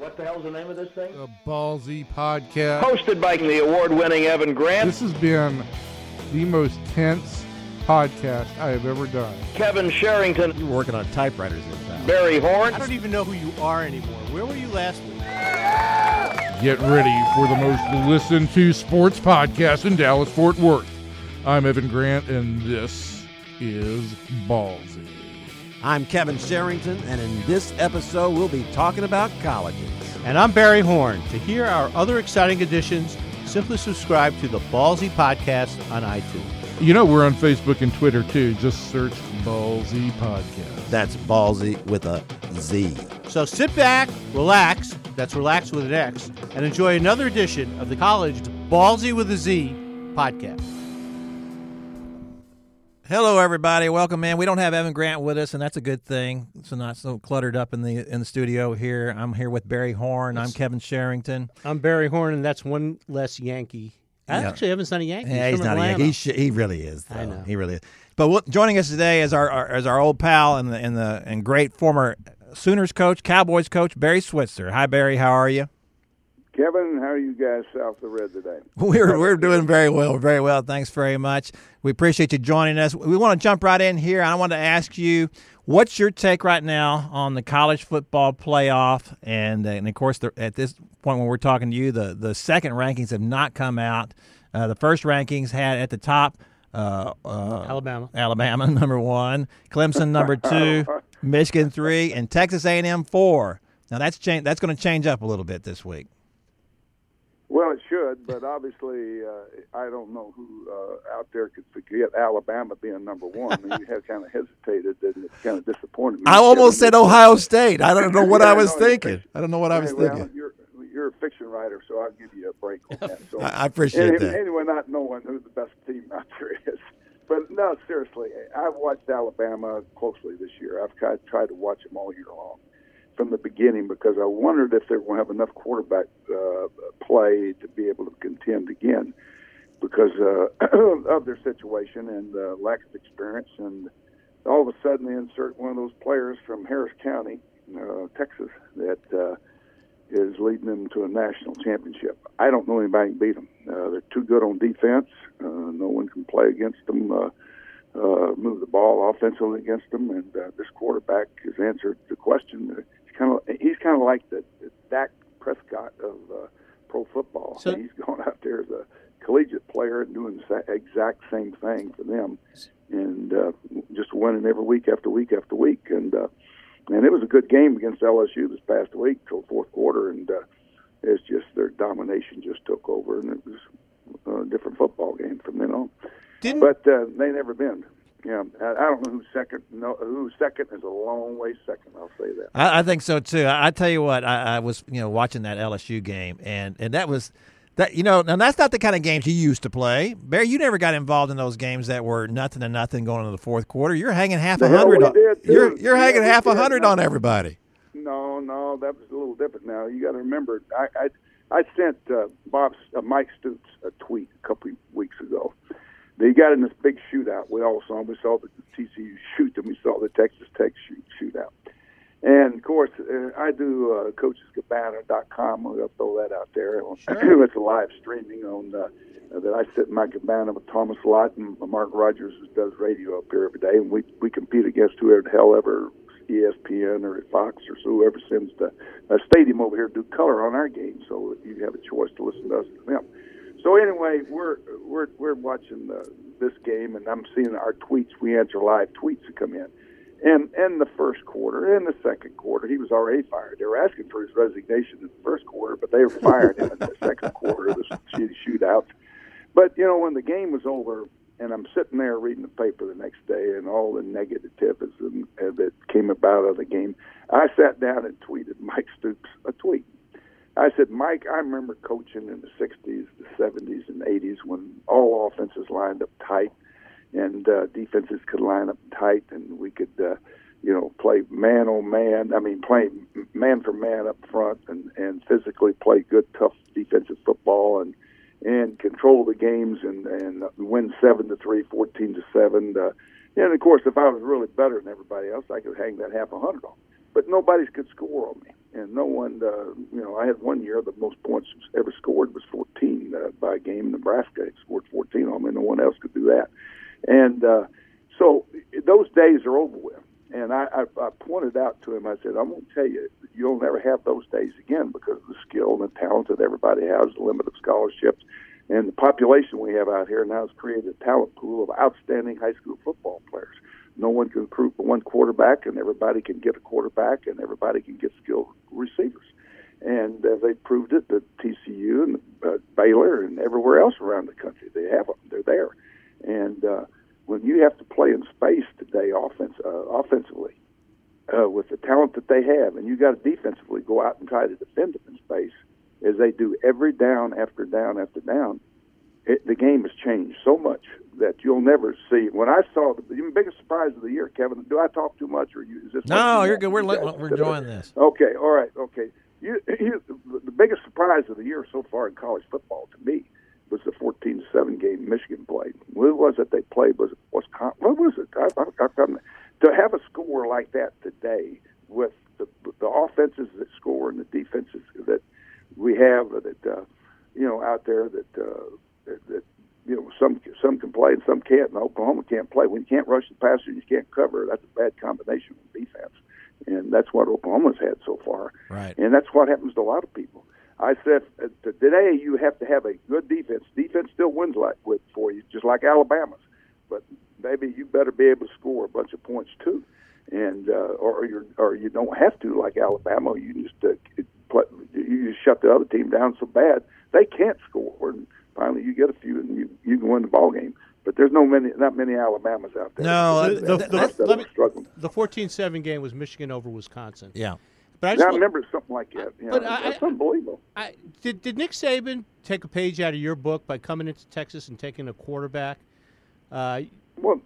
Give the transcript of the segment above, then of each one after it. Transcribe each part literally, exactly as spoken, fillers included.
What the hell's the name of this thing? The Ballsy Podcast. Hosted by the award-winning Evan Grant. This has been the most tense podcast I have ever done. Kevin Sherrington. You were working on typewriters in town. Barry Horn. I don't even know who you are anymore. Where were you last week? Get ready for the most listened to sports podcast in Dallas-Fort Worth. I'm Evan Grant, and this is Ballsy. I'm Kevin Sherrington, and in this episode, we'll be talking about colleges. And I'm Barry Horn. To hear our other exciting editions, simply subscribe to the Ballsy Podcast on iTunes. You know, we're on Facebook and Twitter, too. Just search Ballsy Podcast. That's Ballsy with a Z. So sit back, relax, that's relax with an X, and enjoy another edition of the College Ballsy with a Z podcast. Hello, everybody. Welcome, man. We don't have Evan Grant with us, and that's a good thing. So not so cluttered up in the in the studio here. I'm here with Barry Horn. It's, I'm Kevin Sherrington. I'm Barry Horn, and that's one less Yankee. I yeah. actually Evan's not a Yankee. Yeah, he's, he's not Atlanta. a Yankee. He, sh- he really is. Though. I know. He really is. But we'll, joining us today is our, our is our old pal and the and the and great former Sooners coach, Cowboys coach, Barry Switzer. Hi, Barry. How are you? Kevin, how are you guys south the red today? We're we're doing very well, very well. Thanks very much. We appreciate you joining us. We want to jump right in here. I want to ask you, what's your take right now on the college football playoff? And and of course, the, at this point when we're talking to you, the, the second rankings have not come out. Uh, the first rankings had at the top uh, uh, Alabama, Alabama number one, Clemson number two, Michigan three, and Texas A and M four. Now that's change. That's going to change up a little bit this week. Well, it should, but obviously uh, I don't know who uh, out there could forget Alabama being number one. I mean, you have kind of hesitated, and it kind of disappointed me. I almost said Ohio State. I don't know what yeah, I was no, thinking. I don't know what I was well, thinking. You're, you're a fiction writer, so I'll give you a break on that. So, I appreciate and, that. Anyway, not knowing who the best team out there is. But no, seriously, I've watched Alabama closely this year. I've tried, tried to watch them all year long, from the beginning, because I wondered if they were going to have enough quarterback uh, play to be able to contend again because uh, of their situation and uh, lack of experience. And all of a sudden they insert one of those players from Harris County, uh, Texas, that uh, is leading them to a national championship. I don't know anybody can beat them. Uh, they're too good on defense. Uh, no one can play against them. Uh, Uh, move the ball offensively against them, and uh, this quarterback has answered the question. He's kind of he's kind of like the, the Dak Prescott of uh, pro football. So, he's going out there as a collegiate player and doing the exact same thing for them, and uh, just winning every week after week after week. And uh, and it was a good game against L S U this past week till fourth quarter, and uh, it's just their domination just took over, and it was a different football game from then on. Didn't... But uh, they never been. Yeah, I, I don't know who's second. No, who's second is a long way second. I'll say that. I, I think so too. I, I tell you what, I, I was you know watching that L S U game, and, and that was that you know, and that's not the kind of games you used to play, Barry. You never got involved in those games that were nothing to nothing going into the fourth quarter. You're hanging half a hundred. On, you're you're yeah, hanging half a hundred on everybody. No, no, that was a little different. Now you got to remember, I I, I sent uh, Bob uh, Mike Stoops a tweet a couple of weeks ago. They got in this big shootout. We all saw them. We saw the T C U shoot, and we saw the Texas Tech shoot, shootout. And, of course, I do uh, coaches cabana dot com. I'll throw that out there. Sure. It's a live streaming on uh, that I sit in my cabana with Thomas Lott and Mark Rogers, who does radio up here every day. And we, we compete against whoever the hell ever, E S P N or Fox or whoever sends the uh, stadium over here to do color on our game. So you have a choice to listen to us and them. So anyway, we're we're we're watching the, this game, and I'm seeing our tweets. We answer live tweets that come in, and and the first quarter and the second quarter, he was already fired. They were asking for his resignation in the first quarter, but they fired him in the second quarter of the shootout. But you know, when the game was over, and I'm sitting there reading the paper the next day, and all the negativism that came about of the game, I sat down and tweeted Mike Stoops a tweet. I said, Mike, I remember coaching in the sixties, the seventies, and eighties when all offenses lined up tight and uh, defenses could line up tight, and we could, uh, you know, play man on man. I mean, play man for man up front, and, and physically play good, tough defensive football, and and control the games, and, and win seven to three, fourteen to seven. Uh, and of course, if I was really better than everybody else, I could hang that half a hundred on. But nobody could score on me. and no one, uh, you know, I had one year the most points ever scored was fourteen uh, by a game in Nebraska. It scored fourteen on me. No one else could do that. And uh, so those days are over with. And I, I, I pointed out to him, I said, I'm going to tell you, you'll never have those days again because of the skill and the talent that everybody has, the limit of scholarships. And the population we have out here now has created a talent pool of outstanding high school football players. No one can recruit but one quarterback, and everybody can get a quarterback, and everybody can get skilled receivers. And uh, they proved it at T C U and uh, Baylor and everywhere else around the country. They have them. They're there. And uh, when you have to play in space today offense, uh, offensively uh, with the talent that they have, and you got to defensively go out and try to defend them in space, as they do every down after down after down, it, the game has changed so much that you'll never see. When I saw the even biggest surprise of the year, Kevin, do I talk too much or you? Is this no, you're good. We're li- we're enjoying this. Okay, all right, okay. You, you, the biggest surprise of the year so far in college football to me was the fourteen to seven game Michigan played. What was it they played? Was it Wisconsin? What was it? I, I, I, to have a score like that today with the, the offenses that score and the defenses that we have that uh, you know out there that uh, that, that you know some some can play and some can't. And Oklahoma can't play. When you can't rush the passer, you can't cover. That's a bad combination of defense, and that's what Oklahoma's had so far. Right. And that's what happens to a lot of people. I said today you have to have a good defense. Defense still wins like with for you, just like Alabama's. But maybe you better be able to score a bunch of points too, and uh, or you or you don't have to like Alabama. You just uh, it, you shut the other team down so bad they can't score, and finally you get a few and you, you can win the ball game. But there's no many, not many Alabamas out there. No, the, the, the, me, the fourteen seven game was Michigan over Wisconsin. Yeah, but I, just, I remember something like that. You but know, I, that's unbelievable. I, did did Nick Saban take a page out of your book by coming into Texas and taking a quarterback? Uh, well,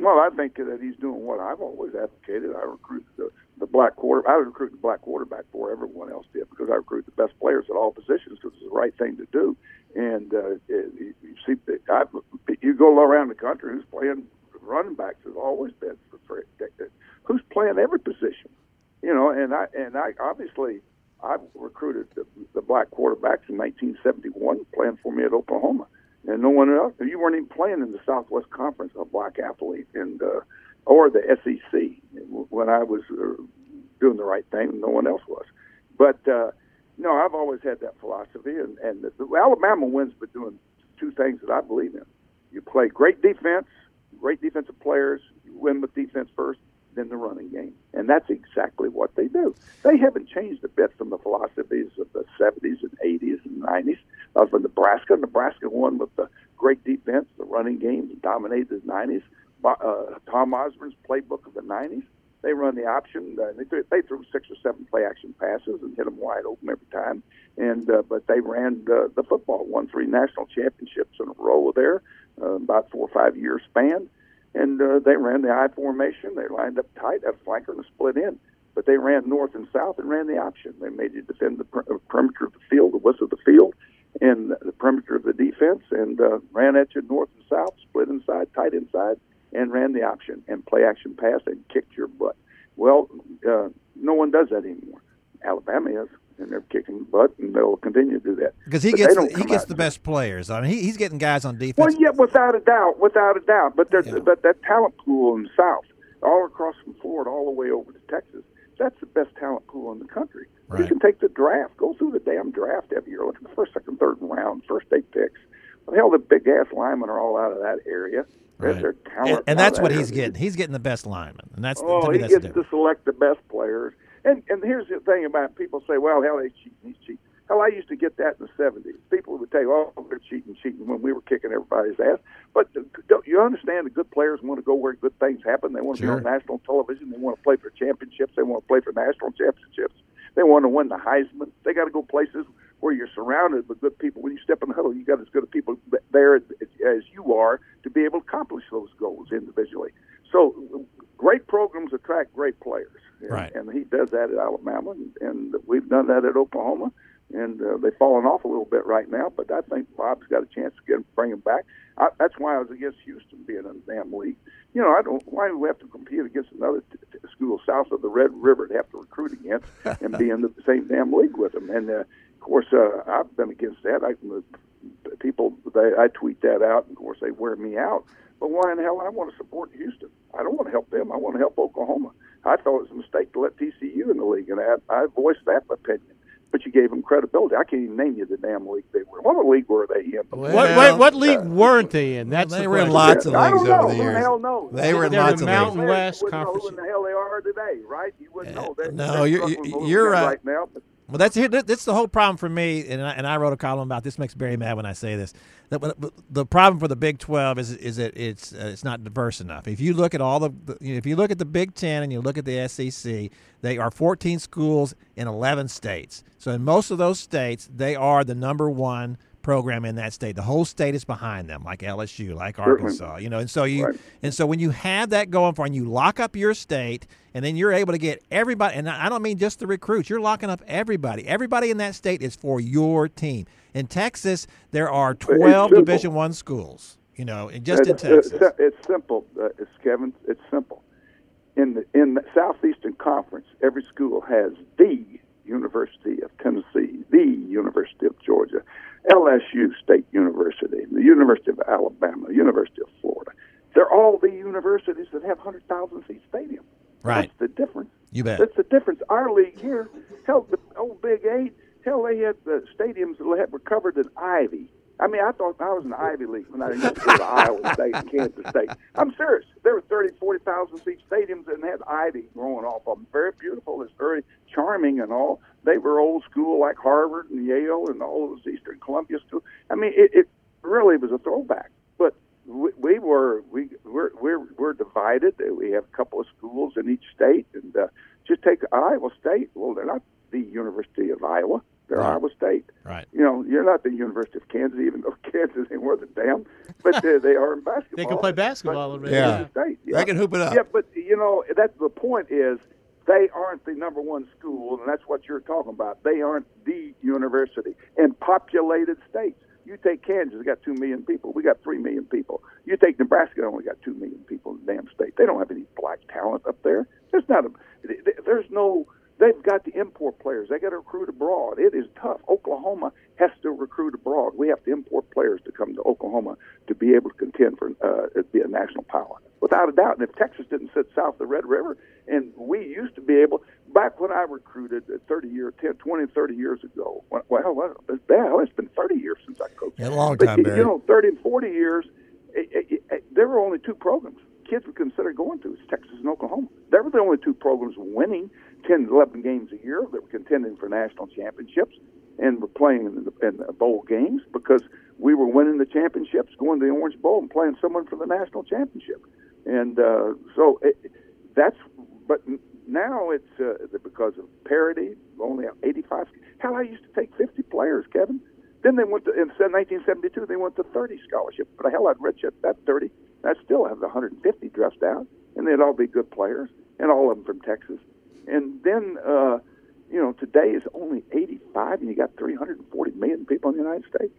well, I think that he's doing what I've always advocated. I recruit the. The black quarter, I would recruit the black quarterback before everyone else did because I recruit the best players at all positions because it's the right thing to do. And uh, you, you see, I, you go around the country, who's playing running backs has always been for, for who's playing every position, you know. And I and I obviously I recruited the, the black quarterbacks in nineteen seventy-one playing for me at Oklahoma, and no one else. You weren't even playing in the Southwest Conference of black athlete and. Uh, or the S E C, when I was doing the right thing, no one else was. But, uh, no, I've always had that philosophy, and, and the, the Alabama wins by doing two things that I believe in. You play great defense, great defensive players, you win with defense first, then the running game. And that's exactly what they do. They haven't changed a bit from the philosophies of the seventies and eighties and nineties. I was in Nebraska. Nebraska won with the great defense, the running game, dominated the nineties. Uh, Tom Osborne's playbook of the nineties. They run the option. Uh, they, th- they threw six or seven play-action passes and hit them wide open every time. And uh, but they ran uh, the football, won three national championships in a row there, uh, about four or five-year span. And uh, they ran the I formation. They lined up tight, a flanker and a split end. But they ran north and south and ran the option. They made you defend the per- perimeter of the field, the width of the field, and the perimeter of the defense, and uh, ran at you north and south, split inside, tight inside, and ran the option and play action pass and kicked your butt. Well, uh, no one does that anymore. Alabama is, and they're kicking butt, and they'll continue to do that. Because he but gets the, he gets the best players. I mean, he, he's getting guys on defense. Well, yeah, without a doubt, without a doubt. But there's yeah. but that talent pool in the South, all across from Florida, all the way over to Texas, that's the best talent pool in the country. Right. You can take the draft, go through the damn draft every year, look at the first, second, third round, first eight picks. Well, hell, the big-ass linemen are all out of that area. Right. Their talent and, and that's what he's getting. He's getting the best linemen, and that's oh, to me, he that's gets different. To select the best players. And and here's the thing about it. People say, "Well, hell, he's cheating, he's cheating." Hell, I used to get that in the seventies. People would say, "Oh, they're cheating, cheating," when we were kicking everybody's ass. But don't you understand? The good players want to go where good things happen. They want to sure. be on national television. They want to play for championships. They want to play for national championships. They want to win the Heisman. They got to go places where you're surrounded with good people. When you step in the huddle, you got as good a people there as you are to be able to accomplish those goals individually. So great programs attract great players. And, right. and he does that at Alabama, and, and we've done that at Oklahoma. and uh, they've fallen off a little bit right now, but I think Bob's got a chance to get him, bring him back. I, that's why I was against Houston being in the damn league. You know, I don't. Why do we have to compete against another t- t- school south of the Red River to have to recruit against and be in the same damn league with them? And, uh, of course, uh, I've been against that. I, the people, they, I tweet that out, and, of course, they wear me out. But why in the hell I want to support Houston? I don't want to help them. I want to help Oklahoma. I thought it was a mistake to let T C U in the league, and I, I voiced that opinion. But you gave them credibility. I can't even name you the damn league they were. What league were they in? Well, what, what, what league uh, weren't they in? That's well, they the were in lots of I leagues over the years. I don't know. They, they were in lots of Mountain leagues. West you wouldn't Conference. Know who in the hell they are today, right? You wouldn't yeah. know. They're, no, they're you're, you're right. right now, but. Well, that's here. That's the whole problem for me, and I, and I wrote a column about this. Makes Barry mad when I say this. The, the problem for the Big twelve is is that it's uh, it's not diverse enough. If you look at all the, if you look at the Big Ten and you look at the S E C, they are fourteen schools in eleven states. So in most of those states, they are the number one program in that state. The whole state is behind them, like L S U, like Arkansas, you know. And so you, right. and so when you have that going for, and you lock up your state. And then you're able to get everybody, and I don't mean just the recruits. You're locking up everybody. Everybody in that state is for your team. In Texas, there are twelve Division I schools, you know, just it's, in Texas. It's, it's simple, uh, it's, Kevin. It's simple. In the, in the Southeastern Conference, every school has the University of Tennessee, the University of Georgia, L S U State University, the University of Alabama, the University of Florida. They're all the universities that have one hundred thousand seat stadiums. Right. That's the difference. You bet. That's the difference. Our league here, hell, the old Big Eight, hell, they had the stadiums that had recovered in Ivy. I mean, I thought I was in the Ivy League when I didn't go to Iowa State and Kansas State. I'm serious. There were thirty, forty thousand seat stadiums and had ivy growing off of them. Very beautiful. It's very charming and all. They were old school like Harvard and Yale and all those Eastern Columbia schools. I mean, it, it really was a throwback. But We, we were we we're, we're we're divided. We have a couple of schools in each state, and uh, just take Iowa State. Well, they're not the University of Iowa; they're right. Iowa State. Right. You know, you're not the University of Kansas, even though Kansas ain't worth a damn. But they, they are in basketball. They can play basketball. But, yeah. State, yeah, they can hoop it up. Yeah, but you know, that's the point is. They aren't the number one school, and that's what you're talking about. They aren't the university in populated states. You take Kansas, they got two million people. We got three million people. You take Nebraska, they only got two million people in the damn state. They don't have any black talent up there. There's not a. There's no. They've got the import players. They got to recruit abroad. It is tough. Oklahoma has to recruit abroad. We have to import players to come to Oklahoma to be able to contend for uh, be a national power, without a doubt. And if Texas didn't sit south of the Red River, and we used to be able. Back when I recruited thirty years, ten, twenty, thirty years ago, well, well, it's been thirty years since I coached. Yeah, a long time, but, Barry. You know, thirty and forty years, it, it, it, there were only two programs kids would consider going to. It's Texas and Oklahoma. They were the only two programs winning ten, eleven games a year that were contending for national championships and were playing in, the, in the bowl games because we were winning the championships, going to the Orange Bowl and playing someone for the national championship. And uh, so it, that's – but – now it's uh, because of parity, only eighty-five. Hell, I used to take fifty players, Kevin. Then they went to, in nineteen seventy-two, they went to thirty scholarships. But hell, I'd redshirt that thirty. I'd still have the one hundred fifty dressed out, and they'd all be good players, and all of them from Texas. And then, uh, you know, today is only eighty-five, and you got three hundred forty million people in the United States.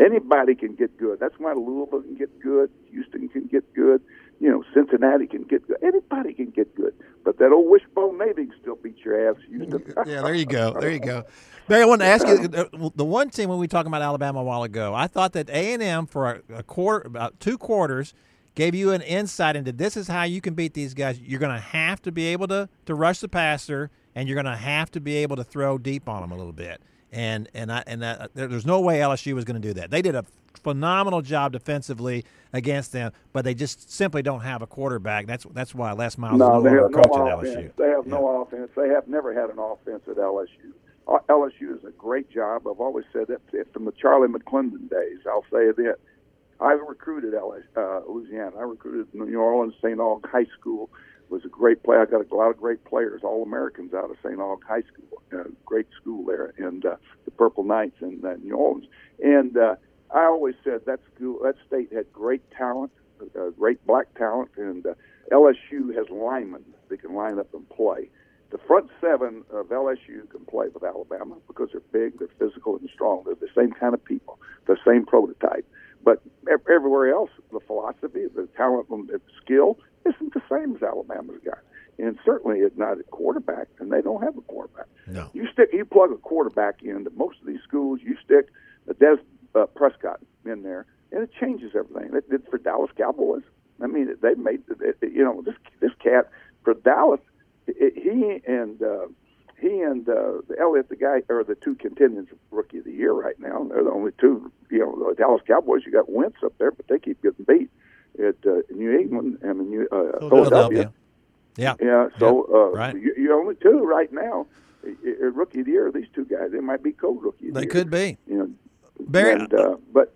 Anybody can get good. That's why Louisville can get good. Houston can get good. You know, Cincinnati can get good. Everybody can get good. But that old wishbone Navy can still beat your ass, Houston. Yeah, there you go. There you go. Barry, I wanted to ask you, the one team when we were talking about Alabama a while ago, I thought that A and M for a quarter, about two quarters, gave you an insight into this is how you can beat these guys. You're going to have to be able to, to rush the passer, and you're going to have to be able to throw deep on them a little bit. And and I and I, there's no way L S U was going to do that. They did a phenomenal job defensively against them, but they just simply don't have a quarterback. That's that's why Les Miles no, is no longer coach no at offense. L S U. They have yeah. no offense. They have never had an offense at L S U. L S U is a great job. I've always said that from the Charlie McClendon days. I'll say that. I recruited L S U, uh, Louisiana. I recruited New Orleans, Saint Aug High School. Was a great play. I got a lot of great players, all Americans out of Saint Aug High School, uh, great school there, and uh, the Purple Knights in uh, New Orleans. And uh, I always said that school, that state had great talent, uh, great black talent, and uh, L S U has linemen that can line up and play. The front seven of L S U can play with Alabama because they're big, they're physical, and strong. They're the same kind of people, the same prototype. But everywhere else, the philosophy, the talent, and the skill isn't the same as Alabama's got. And certainly it's not at quarterback, and they don't have a quarterback. No. You stick, you plug a quarterback into most of these schools, you stick a Des uh, Prescott in there, and it changes everything. It did for Dallas Cowboys. I mean, they made, you know, this this cat for Dallas, it, he and uh, he and uh, Elliott, the guy, are the two contenders for Rookie of the Year right now. They're the only two, you know, the Dallas Cowboys, you got Wentz up there, but they keep getting beat at uh, New England, I mean, New, uh, Philadelphia. Philadelphia. Yeah. Yeah. So yeah, uh, right. You're only two right now. At Rookie of the Year, these two guys, they might be co-rookie of the year. They could be. You know, Barry, and, uh, but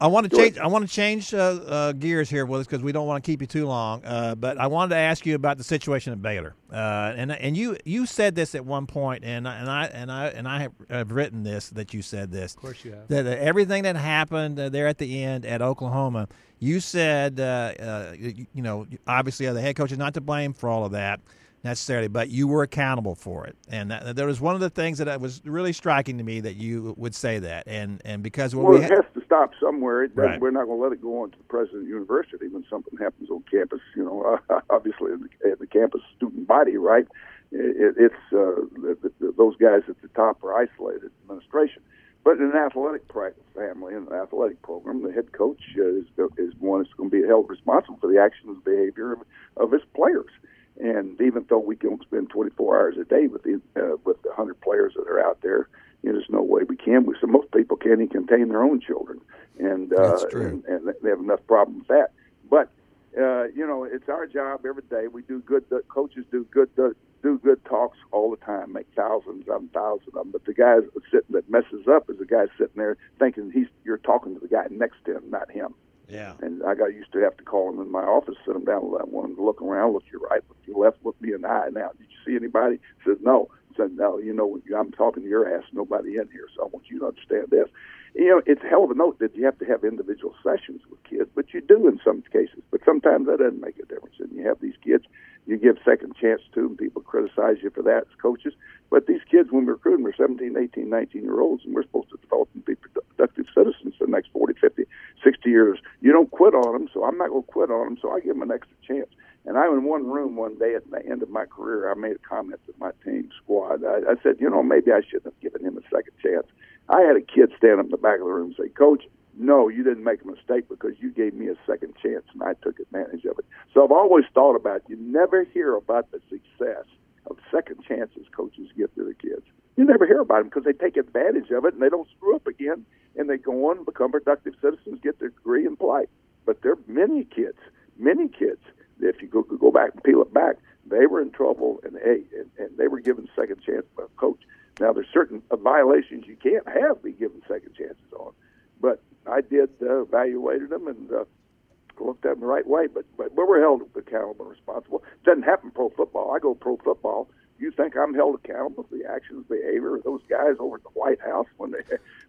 I want to change. I want to change uh, uh, gears here with us because we don't want to keep you too long. Uh, but I wanted to ask you about the situation at Baylor, uh, and and you, you said this at one point, and and I and I and I have, have written this that you said this. Of course, you have. That, that everything that happened there at the end at Oklahoma. You said, uh, uh, you, you know, obviously the head coach is not to blame for all of that necessarily, but you were accountable for it. And that, that was one of the things that was really striking to me that you would say that. And and because what well, we it ha- has to stop somewhere. It right. We're not going to let it go on to the president of the university when something happens on campus. You know, uh, obviously in the, in the campus student body, right? It, it's uh, the, the, those guys at the top are isolated administration. But in an athletic practice family, in an athletic program, the head coach is, is one that's going to be held responsible for the actions and behavior of, of his players. And even though we can spend twenty-four hours a day with the, uh, with the one hundred players that are out there, you know, there's no way we can. We, so most people can't even contain their own children. And, uh, that's true. And, and they have enough problems with that. But, uh, you know, it's our job every day. We do good. The coaches do good. The, do good talks all the time, make thousands and thousands of them. But the guy sitting that messes up is the guy sitting there thinking he's you're talking to the guy next to him, not him. Yeah. And I got used to have to call him in my office, sit him down with that one, look around, look to your right, look to your left, look me in the eye. Now, did you see anybody? He says, no. I said, no, you know, I'm talking to your ass, nobody in here, so I want you to understand this. You know, it's a hell of a note that you have to have individual sessions with kids, but you do in some cases. But sometimes that doesn't make a difference. And you have these kids you give second chance to, and people criticize you for that as coaches. But these kids, when we're recruiting, we're seventeen, eighteen, nineteen-year-olds, and we're supposed to develop and be productive citizens for the next forty, fifty, sixty years. You don't quit on them, so I'm not going to quit on them, so I give them an extra chance. And I was in one room one day at the end of my career. I made a comment to my team squad. I, I said, you know, maybe I shouldn't have given him a second chance. I had a kid stand up in the back of the room and say, Coach, no, you didn't make a mistake because you gave me a second chance, and I took advantage of it. So I've always thought about it. You never hear about the success of second chances coaches give to their kids. You never hear about them because they take advantage of it, and they don't screw up again, and they go on and become productive citizens, get their degree in play. But there are many kids, many kids, if you go go back and peel it back, they were in trouble, and, and, and they were given second chance by a coach. Now, there's certain violations you can't have be given second chances on, but I did uh, evaluated them and uh, looked at them the right way. But, but but we're held accountable and responsible. Doesn't happen pro football. I go pro football. You think I'm held accountable for the actions, behavior of those guys over at the White House when they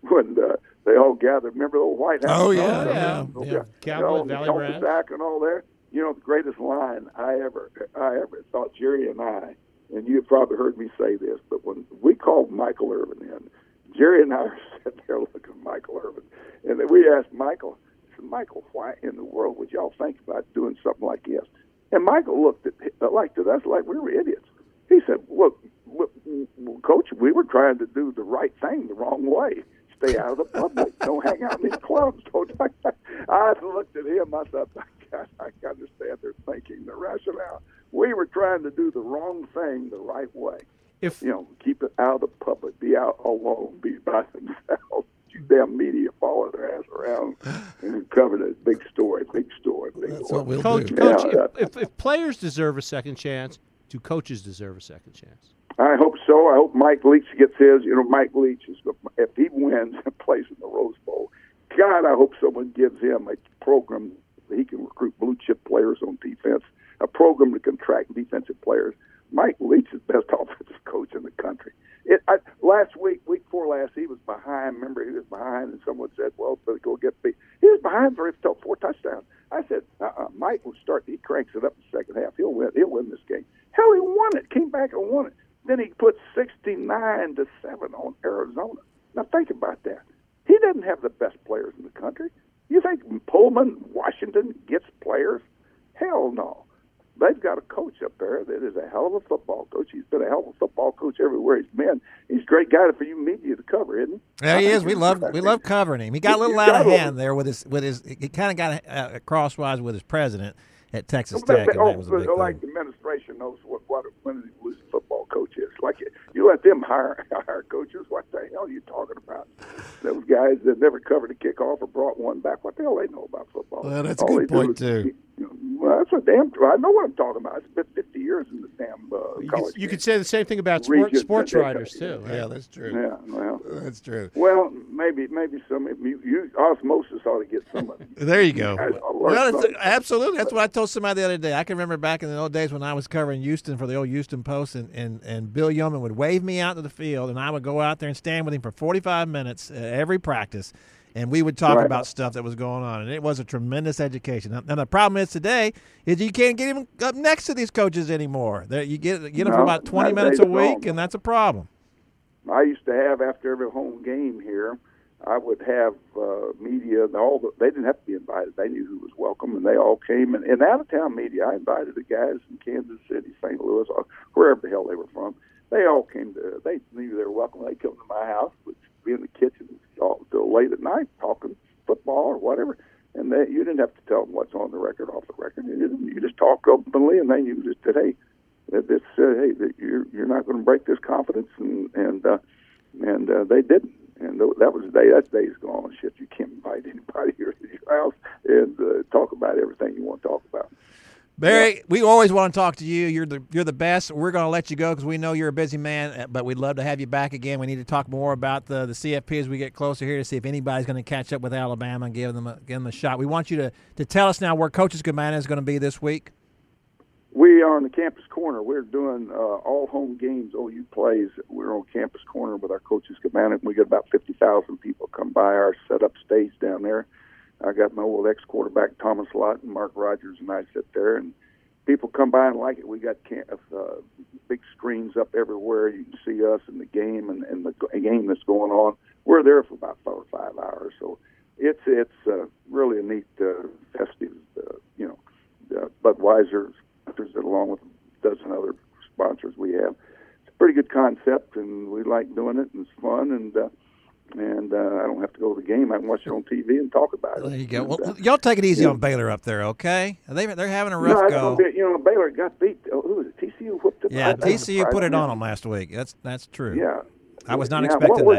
when uh, they all gathered? Remember the old White House? Oh yeah, yeah, yeah. yeah. yeah. Cowboy you know, Valley Ranch and all there. You know the greatest line I ever I ever thought Jerry and I. And you've probably heard me say this, but when we called Michael Irvin in, Jerry and I were sitting there looking at Michael Irvin. And then we asked Michael, I said, Michael, why in the world would y'all think about doing something like this? And Michael looked at like at us like we were idiots. He said, look, look, Coach, we were trying to do the right thing the wrong way. Stay out of the public. Don't hang out in these clubs. Don't. I looked at him. I thought, God, I can understand their thinking, the rationale. We were trying to do the wrong thing the right way. If you know, keep it out of the public, be out alone, be by themselves. You damn media follow their ass around and cover that big story, big story, big That's story. What we'll Coach, do. Coach yeah, if, if, if players deserve a second chance, do coaches deserve a second chance? I hope so. I hope Mike Leach gets his. You know, Mike Leach is if he wins and plays in the Rose Bowl. God, I hope someone gives him a program that he can recruit blue chip players on defense. A program to contract defensive players. Mike Leach is the best offensive coach in the country. It, I, last week, week before last, he was behind. Remember, he was behind, and someone said, well, let's go get beat. He was behind for four touchdowns. I said, uh-uh, Mike will start. He cranks it up in the second half. He'll win He'll win this game. Hell, he won it. came back and won it. Then he put sixty-nine to seven on Arizona. Now think about that. He doesn't have the best players in the country. You think Pullman, Washington gets players? Hell no. They've got a coach up there that is a hell of a football coach. He's been a hell of a football coach everywhere he's been. He's a great guy for you media to cover, isn't he? Yeah, he is. We love we love covering him. He got a little out of hand there with his with his. He kind of got uh, crosswise with his president at Texas Tech. But, but, and that was a big thing. Like the administration knows what what when a losing football coach is. Like you let them hire hire coaches. What the hell are you talking about? Those guys that never covered a kickoff or brought one back. What the hell they know about football? Well, that's a good point too. Well, that's a damn. I know what I'm talking about. It's been fifty years in the damn uh, you college. Could, you could say the same thing about sports, sports writers too. Right? Yeah, that's true. Yeah, well, that's true. Well, maybe maybe some if you, you, osmosis ought to get somebody. There you go. I, I well, that's, absolutely. That's what I told somebody the other day. I can remember back in the old days when I was covering Houston for the old Houston Post, and and, and Bill Yeoman would wave me out to the field, and I would go out there and stand with him for forty-five minutes at every practice. And we would talk right. about stuff that was going on, and it was a tremendous education. And the problem is today is you can't get even up next to these coaches anymore. They're, you get, get them no, for about twenty minutes a week, long. And that's a problem. I used to have, after every home game here, I would have uh, media. And all the, they didn't have to be invited. They knew who was welcome, and they all came. And, and out-of-town media, I invited the guys from Kansas City, Saint Louis, or wherever the hell they were from. They all came to – they knew they were welcome. They come to my house, which be in the kitchen until late at night talking football or whatever, and they, you didn't have to tell them what's on the record, off the record. You, didn't, you just talked openly, and then you just said, hey, this, uh, hey you're, you're not going to break this confidence, and and uh, and uh, they didn't. And that was the day. That day's gone. Shit, you can't invite anybody here to your house and uh, talk about everything you want to talk about. Barry, we always want to talk to you. You're the you're the best. We're going to let you go because we know you're a busy man, but we'd love to have you back again. We need to talk more about the, the C F P as we get closer here to see if anybody's going to catch up with Alabama and give them a, give them a shot. We want you to, to tell us now where Coach's Cabana is going to be this week. We are on the campus corner. We're doing uh, all home games, O U plays. We're on campus corner with our Coach's Cabana. We got about fifty thousand people come by our set-up stage down there. I got my old ex-quarterback Thomas Lott and Mark Rogers, and I sit there, and people come by and like it. We got camp, uh, big screens up everywhere. You can see us in the game and, and the game that's going on. We're there for about four or five hours, so it's it's uh, really a neat, uh, festive, uh, you know, uh, Budweiser, along with a dozen other sponsors we have. It's a pretty good concept, and we like doing it, and it's fun, and. Uh, And uh, I don't have to go to the game. I can watch it on T V and talk about it. There you go. Well, uh, y'all take it easy yeah. on Baylor up there, okay? They, they're having a rough no, go. Be, you know, Baylor got beat. Oh, who was it? T C U whooped them. Yeah, T C U put it on them last week. That's that's true. Yeah, I was not now, expecting was,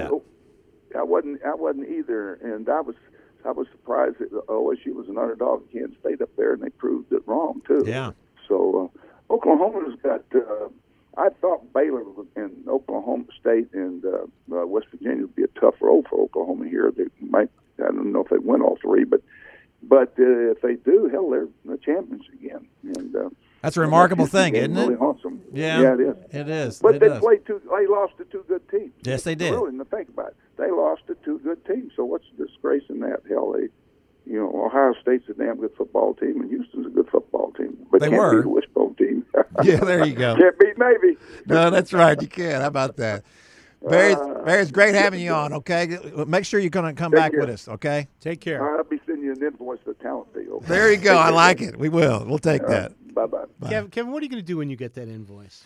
that. I wasn't. I wasn't either. And I was. I was surprised that O S U was an underdog in Kansas State up there, and they proved it wrong too. Yeah. So uh, Oklahoma's got. Uh, I thought Baylor and Oklahoma State and uh, uh, West Virginia would be a tough role for Oklahoma here. They might, I don't know if they win all three, but but uh, if they do, hell, they're the champions again. And uh, that's a remarkable thing, isn't really it? Awesome. Yeah, yeah, it is. It is. But it they does. played two. They lost to two good teams. Yes, they did. Really, and think about it. They lost to two good teams. So what's the disgrace in that? Hell, they. You know, Ohio State's a damn good football team, and Houston's a good football team. But they can't were. beat the wishbone team. Yeah, there you go. Can't beat Navy. No, that's right. You can. How about that? Barry, uh, Barry, it's great having you on, okay? Make sure you're going to come back care. with us, okay? Take care. All right, I'll be sending you an invoice for the talent deal. There you go. I like it. We will. We'll take All that. Right. Bye-bye. Bye. Kevin, Kevin, what are you going to do when you get that invoice?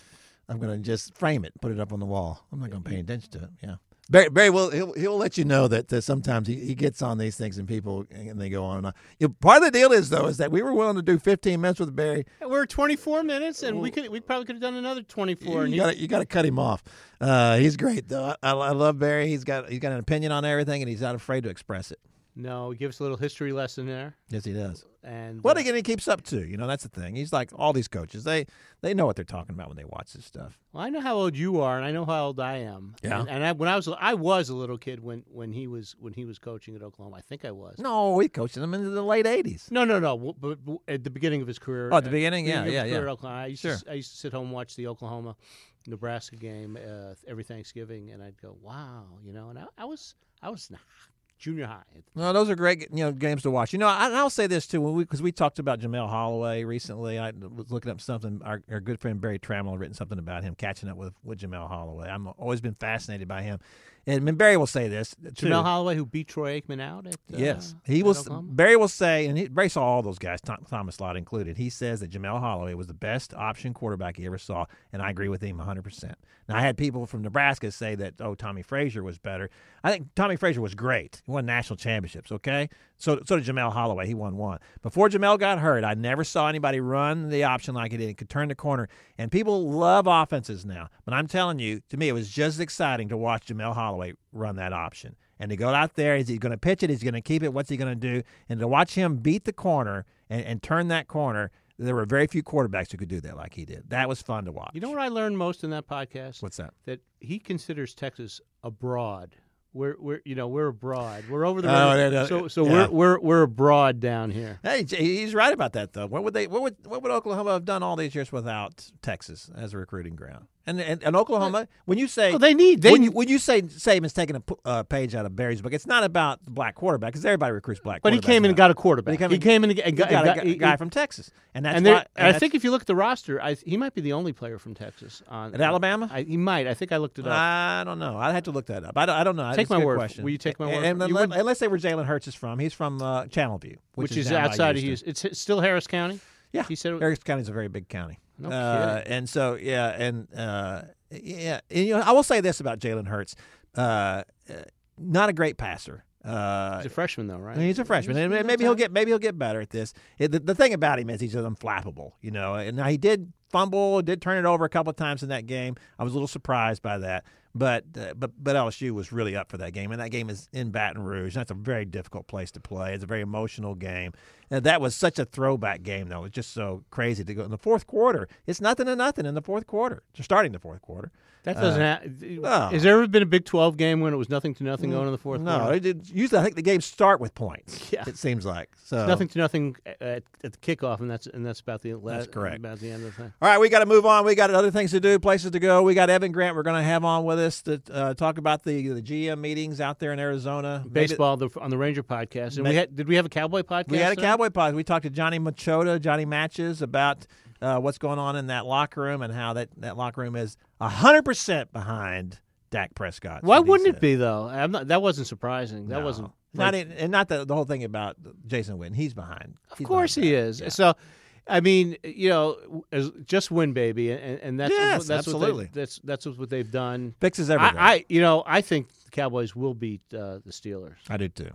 I'm going to just frame it, put it up on the wall. I'm not going to pay attention to it, yeah. Barry, Barry will he'll, he'll let you know that uh, sometimes he, he gets on these things and people and they go on and on. You know, part of the deal is though is that we were willing to do fifteen minutes with Barry. We're twenty-four minutes, and we could we probably could have done another twenty-four. You got you got to cut him off. Uh, he's great though. I, I love Barry. He's got he's got an opinion on everything, and he's not afraid to express it. No, he gives us a little history lesson there. Yes, he does. And what uh, again, he keeps up to. You know, that's the thing. He's like all these coaches. They they know what they're talking about when they watch this stuff. Well, I know how old you are, and I know how old I am. Yeah. And, and I, when I was I was a little kid when, when he was when he was coaching at Oklahoma. I think I was. No, we coached him into the late eighties. No, no, no. But at the beginning of his career. Oh, at the beginning, at, yeah, yeah, yeah. At Oklahoma, I used, sure. to, I used to sit home and watch the Oklahoma Nebraska game uh, every Thanksgiving, and I'd go, "Wow," you know. And I, I was I was. junior high. No, those are great, you know, games to watch. You know, I, and I'll say this too, when we because we talked about Jamelle Holieway recently. I was looking up something. Our, our good friend Barry Trammell had written something about him catching up with, with Jamelle Holieway. I've always been fascinated by him. And, and Barry will say this too. Jamelle Holieway, who beat Troy Aikman out at uh, yes, he will. Barry will say, and he, Barry saw all those guys, Tom, Thomas Lott included. He says that Jamelle Holieway was the best option quarterback he ever saw, and I agree with him one hundred percent. Now, I had people from Nebraska say that, oh, Tommy Frazier was better. I think Tommy Frazier was great. He won national championships, okay? So, so did Jamelle Holieway. He won one. Before Jamelle got hurt, I never saw anybody run the option like he did. He could turn the corner, and people love offenses now. But I'm telling you, to me, it was just exciting to watch Jamelle Holieway run that option. And to go out there, is he going to pitch it? Is he going to keep it? What's he going to do? And to watch him beat the corner and, and turn that corner, there were very few quarterbacks who could do that like he did. That was fun to watch. You know what I learned most in that podcast? What's that? That he considers Texas abroad. We're we're you know we're abroad. We're over the road. Oh, no, no. So so yeah. we're we're we're abroad down here. Hey, he's right about that though. What would they? What would what would Oklahoma have done all these years without Texas as a recruiting ground? And and, and Oklahoma, when you say oh, they need they when, you, when you say Saban's taking a uh, page out of Barry's book, it's not about the black quarterback because everybody recruits black. But he came in and got a quarterback. He came in and got a guy he, from Texas, and that's and why. And and I that's, think if you look at the roster, I, he might be the only player from Texas on at Alabama. I, he might. I think I looked it up. I don't know. I'd have to look that up. I don't. I don't know. Take That's my word. Question. Will you take my word? And, and, and let's say where Jalen Hurts is from. He's from uh, Channelview, which, which is, is outside of Houston. It's still Harris County. Yeah, he said Harris County is a very big county. No uh, and so yeah, and uh, yeah, and, you know, I will say this about Jalen Hurts: uh, not a great passer. Uh, he's a freshman though, right? He's a freshman, he's, and he's maybe he'll get maybe he'll get better at this. It, the, the thing about him is he's unflappable, you know. And now he did fumble, did turn it over a couple of times in that game. I was a little surprised by that. But uh, but but L S U was really up for that game, and that game is in Baton Rouge. That's a very difficult place to play. It's a very emotional game. And that was such a throwback game, though. It's just so crazy to go in the fourth quarter. It's nothing to nothing in the fourth quarter. Just starting the fourth quarter. That doesn't. Uh, ha- oh. Has there ever been a Big twelve game when it was nothing to nothing going in the fourth? No, quarter? No. Usually, I think the games start with points. Yeah. It seems like so. It's nothing to nothing at, at the kickoff, and that's and that's about the last, that's correct. About the end of the thing. All right, we got to move on. We got other things to do, places to go. We got Evan Grant. We're going to have on with us to uh, talk about the, the G M meetings out there in Arizona. Baseball the, on the Ranger podcast. And ma- we had, did we have a Cowboy podcast? We had a Cowboy podcast. We talked to Johnny Machota, Johnny Matches, about uh, what's going on in that locker room and how that, that locker room is one hundred percent behind Dak Prescott. Why wouldn't said. it be, though? I'm not, that wasn't surprising. That no. wasn't. Not in, and not the, the whole thing about Jason Witten. He's behind. Of He's course behind he that. is. Yeah. So, I mean, you know, just win, baby, and, and that's yes, that's absolutely. What they, that's that's what they've done. Fixes everything. I, I you know, I think the Cowboys will beat uh, the Steelers. I do too.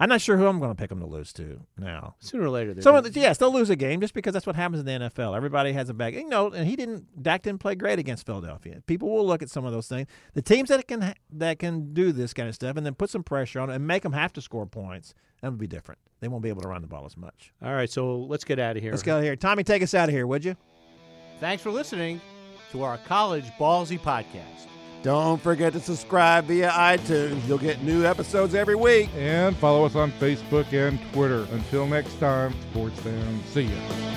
I'm not sure who I'm going to pick them to lose to now. Sooner or later, they're Someone, yes, they'll lose a game just because that's what happens in the N F L. Everybody has a bag. You know, and he didn't. Dak didn't play great against Philadelphia. People will look at some of those things. The teams that can that can do this kind of stuff and then put some pressure on it and make them have to score points. That would be different. They won't be able to run the ball as much. All right, so let's get out of here. Let's go here. Tommy, take us out of here, would you? Thanks for listening to our College Ballsy Podcast. Don't forget to subscribe via iTunes. You'll get new episodes every week. And follow us on Facebook and Twitter. Until next time, sports fans, see ya.